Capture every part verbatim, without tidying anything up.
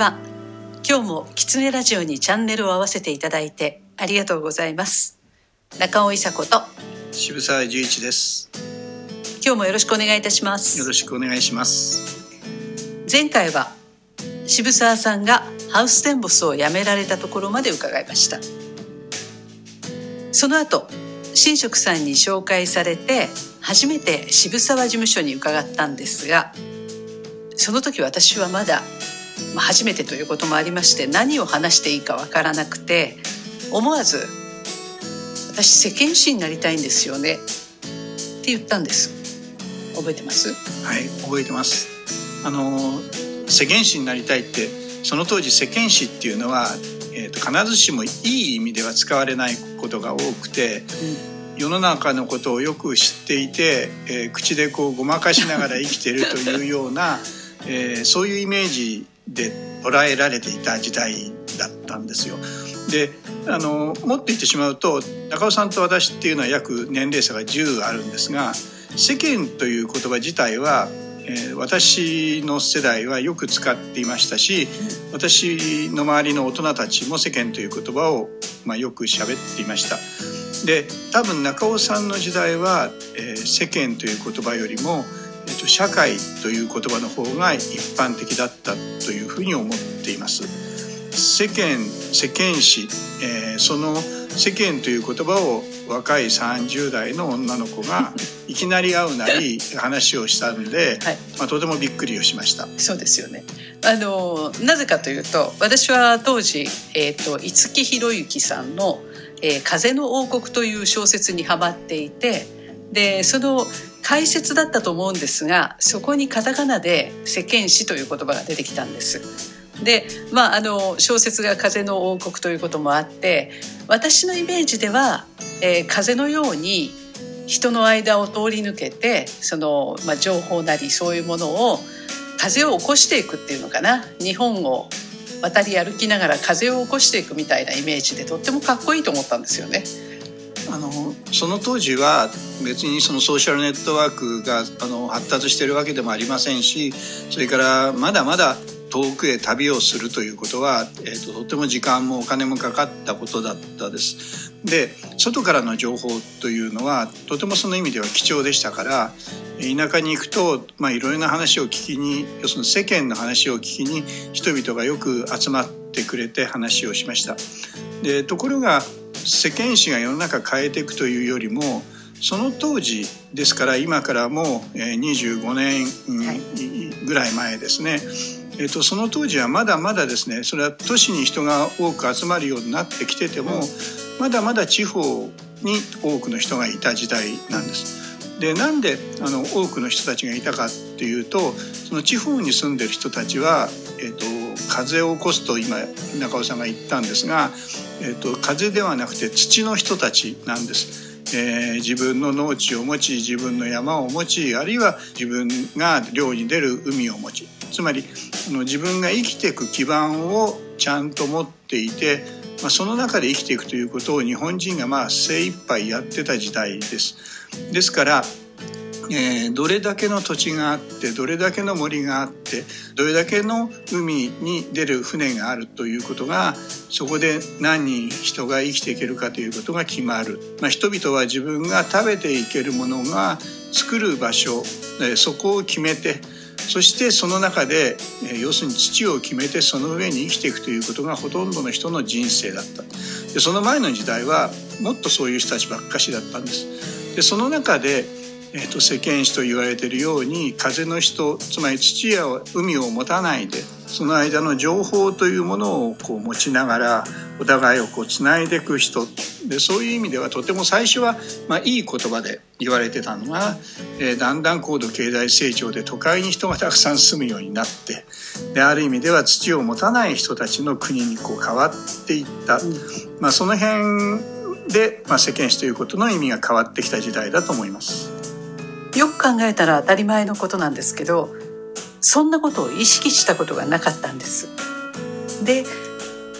は。今日もキツネラジオにチャンネルを合わせていただいてありがとうございます。中尾伊佐子と渋沢十一です。今日もよろしくお願いいたします。よろしくお願いします。前回は渋沢さんがハウステンボスを辞められたところまで伺いました。その後神職さんに紹介されて初めて渋沢事務所に伺ったんですが、その時私はまだ初めてということもありまして、何を話していいかわからなくて、思わず私世間士になりたいんですよねって言ったんです。覚えてます？はい、覚えてます。あの世間士になりたいって、その当時世間士っていうのは、えーと、必ずしもいい意味では使われないことが多くて、うん、世の中のことをよく知っていて、えー、口でこうごまかしながら生きているというような、えー、そういうイメージで捉えられていた時代だったんですよ。で、あのもっと言ってしまうと、中尾さんと私っていうのは約年齢差がじゅうあるんですが、世間という言葉自体は、えー、私の世代はよく使っていましたし、私の周りの大人たちも世間という言葉を、まあ、よく喋っていました。で、多分中尾さんの時代は、えー、世間という言葉よりも社会という言葉の方が一般的だったというふうに思っています。世間、世間史、えー、その世間という言葉を若いさんじゅう代の女の子がいきなり会うなり話をしたので、はい、まあ、とてもびっくりをしました。そうですよね。あのなぜかというと、私は当時、えー、と五木ひろゆきさんの、えー、風の王国という小説にハマっていて、でその解説だったと思うんですが、そこにカタカナで世間史という言葉が出てきたんです。で、まあ、あの小説が風の王国ということもあって、私のイメージでは、えー、風のように人の間を通り抜けて、その、まあ、情報なりそういうものを風を起こしていくっていうのかな、日本を渡り歩きながら風を起こしていくみたいなイメージで、とってもかっこいいと思ったんですよね。あのその当時は別にそのソーシャルネットワークがあの発達しているわけでもありませんし、それからまだまだ遠くへ旅をするということは、えーと、とても時間もお金もかかったことだったです。で、外からの情報というのはとてもその意味では貴重でしたから、田舎に行くと、まあ、いろいろな話を聞きに、要するに世間の話を聞きに人々がよく集まってくれて話をしました。で、ところが世間史が世の中変えていくというよりも、その当時ですから、今からもうにじゅうごねんぐらい前ですね、えっと、その当時はまだまだですね、それは都市に人が多く集まるようになってきてても、まだまだ地方に多くの人がいた時代なんです。で、なんであの多くの人たちがいたかっていうと、その地方に住んでる人たちは、えっと、風を起こすと今中尾さんが言ったんですが、えっと、風ではなくて土の人たちなんです。えー、自分の農地を持ち、自分の山を持ち、あるいは自分が漁に出る海を持ち、つまりあの自分が生きていく基盤をちゃんと持っていて、まあ、その中で生きていくということを日本人がまあ精一杯やってた時代です。ですから、えー、どれだけの土地があって、どれだけの森があって、どれだけの海に出る船があるということが、そこで何人人が生きていけるかということが決まる。まあ、人々は自分が食べていけるものが作る場所、えー、そこを決めて、そしてその中で、えー、要するに土を決めて、その上に生きていくということがほとんどの人の人生だった。で、その前の時代はもっとそういう人たちばっかしだったんです。で、その中で、えー、と世間史と言われているように、風の人、つまり土や海を持たないで、その間の情報というものをこう持ちながら、お互いをこうつないでいく人で、そういう意味ではとても最初は、まあ、いい言葉で言われてたのが、えー、だんだん高度経済成長で都会に人がたくさん住むようになって、で、ある意味では土を持たない人たちの国にこう変わっていった、まあ、その辺で、まあ、世間史ということの意味が変わってきた時代だと思います。よく考えたら当たり前のことなんですけど、そんなことを意識したことがなかったんです。で、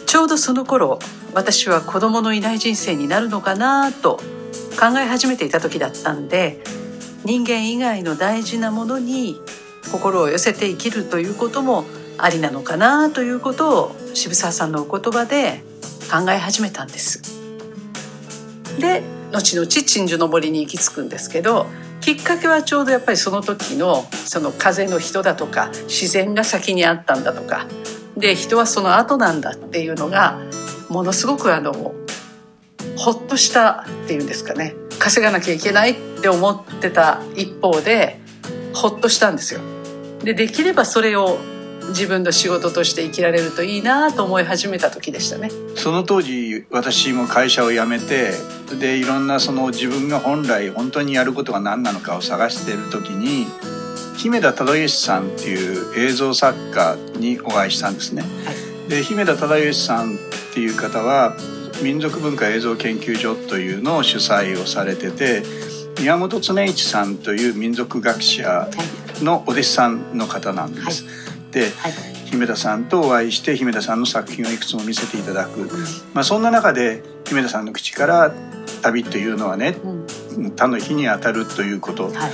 ちょうどその頃、私は子供のいない人生になるのかなと考え始めていた時だったんで、人間以外の大事なものに心を寄せて生きるということもありなのかなということを渋沢さんのお言葉で考え始めたんです。で、後々鎮守の森に行き着くんですけど、きっかけはちょうどやっぱりその時のその風の人だとか自然が先にあったんだとかで、人はその後なんだっていうのがものすごくあのほっとしたっていうんですかね、稼がなきゃいけないって思ってた一方でほっとしたんですよ。で、できればそれを自分の仕事として生きられるといいなと思い始めた時でしたね。その当時私も会社を辞めて、でいろんなその自分が本来本当にやることが何なのかを探している時に、姫田忠義さんっていう映像作家にお会いしたんですね、はい、で姫田忠義さんっていう方は民族文化映像研究所というのを主催をされてて、宮本恒一さんという民族学者のお弟子さんの方なんです、はい、で、はい、姫田さんとお会いして姫田さんの作品をいくつも見せていただく、まあ、そんな中で姫田さんの口から旅というのはね、うん、他の日に当たるということ、は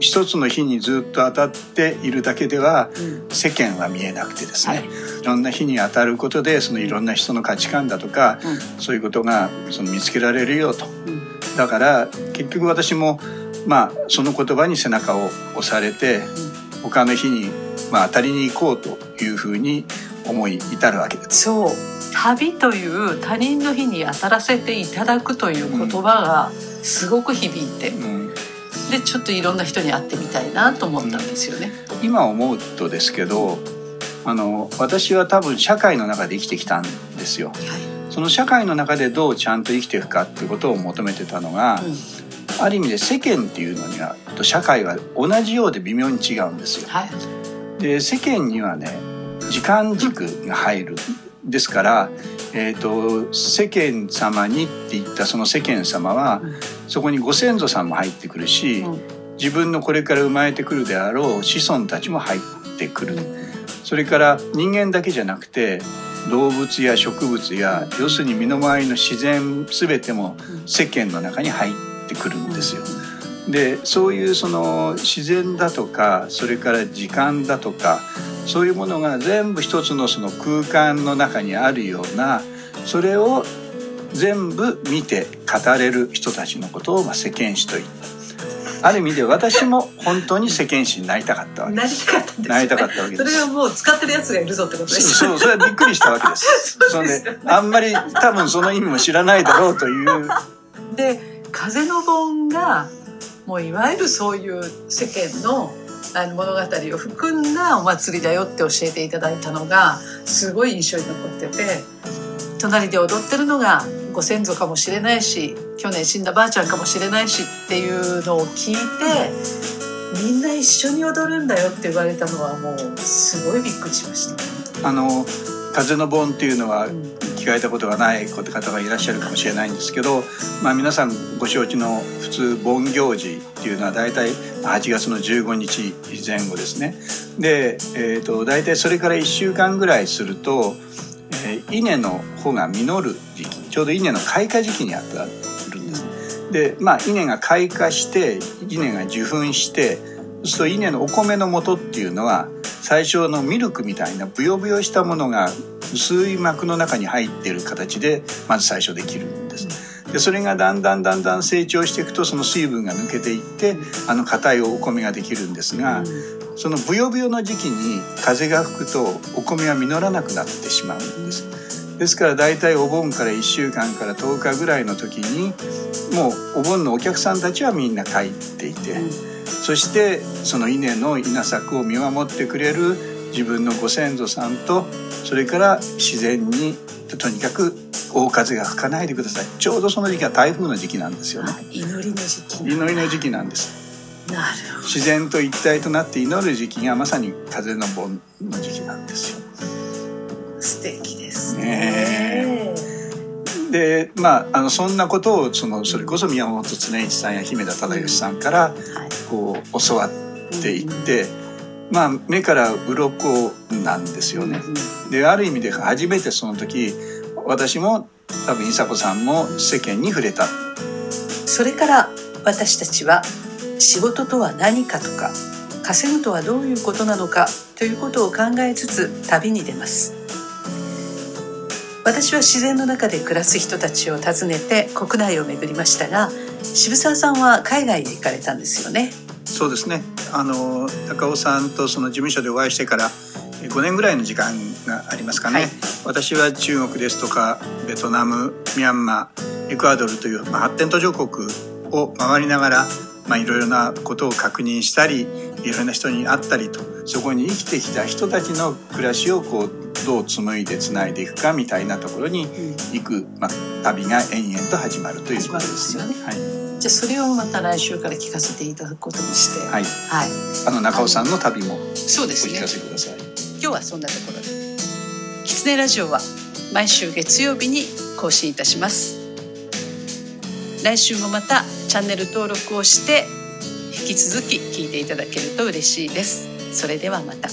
い、一つの日にずっと当たっているだけでは世間は見えなくてですね、はい、いろんな日に当たることでそのいろんな人の価値観だとか、うん、そういうことがその見つけられるよと、うん、だから結局私も、まあ、その言葉に背中を押されて、うん、他の日に、まあ、当たりに行こうというふうに思い至るわけです。そう、旅という他人の日に当たらせていただくという言葉がすごく響いて、うんうん、でちょっといろんな人に会ってみたいなと思ったんですよね、うん、今思うとですけど、あの私は多分社会の中で生きてきたんですよ、はい、その社会の中でどうちゃんと生きていくかっていうことを求めてたのが、うん、ある意味で世間っていうのにはと社会は同じようで微妙に違うんですよ、はい、で世間にはね時間軸が入る、うん、ですから、えーと、世間様にって言ったその世間様は、うん、そこにご先祖さんも入ってくるし、うん、自分のこれから生まれてくるであろう子孫たちも入ってくる、うん、それから人間だけじゃなくて動物や植物や、要するに身の回りの自然全ても世間の中に入ってくるんですよ。で、そういうその自然だとかそれから時間だとかそういうものが全部一つのその空間の中にあるような、それを全部見て語れる人たちのことを、まあ、世間史と言った。ある意味で私も本当に世間史になりたかったわけです。なりたかったんですよね。それはもう使ってるやつがいるぞってことですよね。そう、それはびっくりしたわけです。そうですよね。それであんまり多分その意味も知らないだろうというで、風の盆がもういわゆるそういう世間のあの物語を含んだお祭りだよって教えていただいたのがすごい印象に残ってて、隣で踊ってるのがご先祖かもしれないし、去年死んだばあちゃんかもしれないしっていうのを聞いて、みんな一緒に踊るんだよって言われたのはもうすごいびっくりしました。あの風の盆っていうのは聞かれたことがない方がいらっしゃるかもしれないんですけど、まあ、皆さんご承知の普通盆行事っていうのは大体はちがつのじゅうごにち前後ですね。で、えーと、大体それからいっしゅうかんぐらいすると稲の穂が実る時期、ちょうど稲の開花時期にあたるんです、うん、で、まあ、稲が開花して稲が受粉して、そうすると稲のお米の元っていうのは最初のミルクみたいなブヨブヨしたものが薄い膜の中に入っている形でまず最初できるんです、うん、でそれがだんだんだんだん成長していくと、その水分が抜けていってあの硬いお米ができるんですが、うん、そのブヨブヨの時期に風が吹くとお米は実らなくなってしまうんです。ですからだいたいお盆からいっしゅうかんからとおかぐらいの時にもうお盆のお客さんたちはみんな帰っていて、そしてその稲の稲作を見守ってくれる自分のご先祖さんと、それから自然にとにかく大風が吹かないでください。ちょうどその時期は台風の時期なんですよね。祈りの時期、祈りの時期なんです。なるほど。自然と一体となって祈る時期がまさに風の盆の時期なんですよ。素敵ですね。で、まあ、あのそんなことをそのそれこそ宮本恒一さんや姫田忠義さんからこう教わっていって、うん、まあ、目から鱗なんですよね、うん、である意味で初めてその時私も多分伊佐子さんも世間に触れた。それから私たちは仕事とは何かとか、稼ぐとはどういうことなのかということを考えつつ旅に出ます。私は自然の中で暮らす人たちを訪ねて国内を巡りましたが、渋沢さんは海外へ行かれたんですよね。そうですね、あの高尾さんとその事務所でお会いしてからごねんぐらいの時間がありますかね、はい、私は中国ですとかベトナム、ミャンマー、エクアドルという、まあ、発展途上国を回りながら、まあ、いろいろなことを確認したり、いろいろな人に会ったりと、そこに生きてきた人たちの暮らしをこうどう紡いでつないでいくかみたいなところに行く、まあ、旅が延々と始まるということですね。じゃあそれをまた来週から聞かせていただくことにして、はいはい、あの中尾さんの旅もお聞かせください。そうですね、今日はそんなところで。キツネラジオは毎週月曜日に更新いたします。来週もまたチャンネル登録をして引き続き聞いていただけると嬉しいです。それではまた。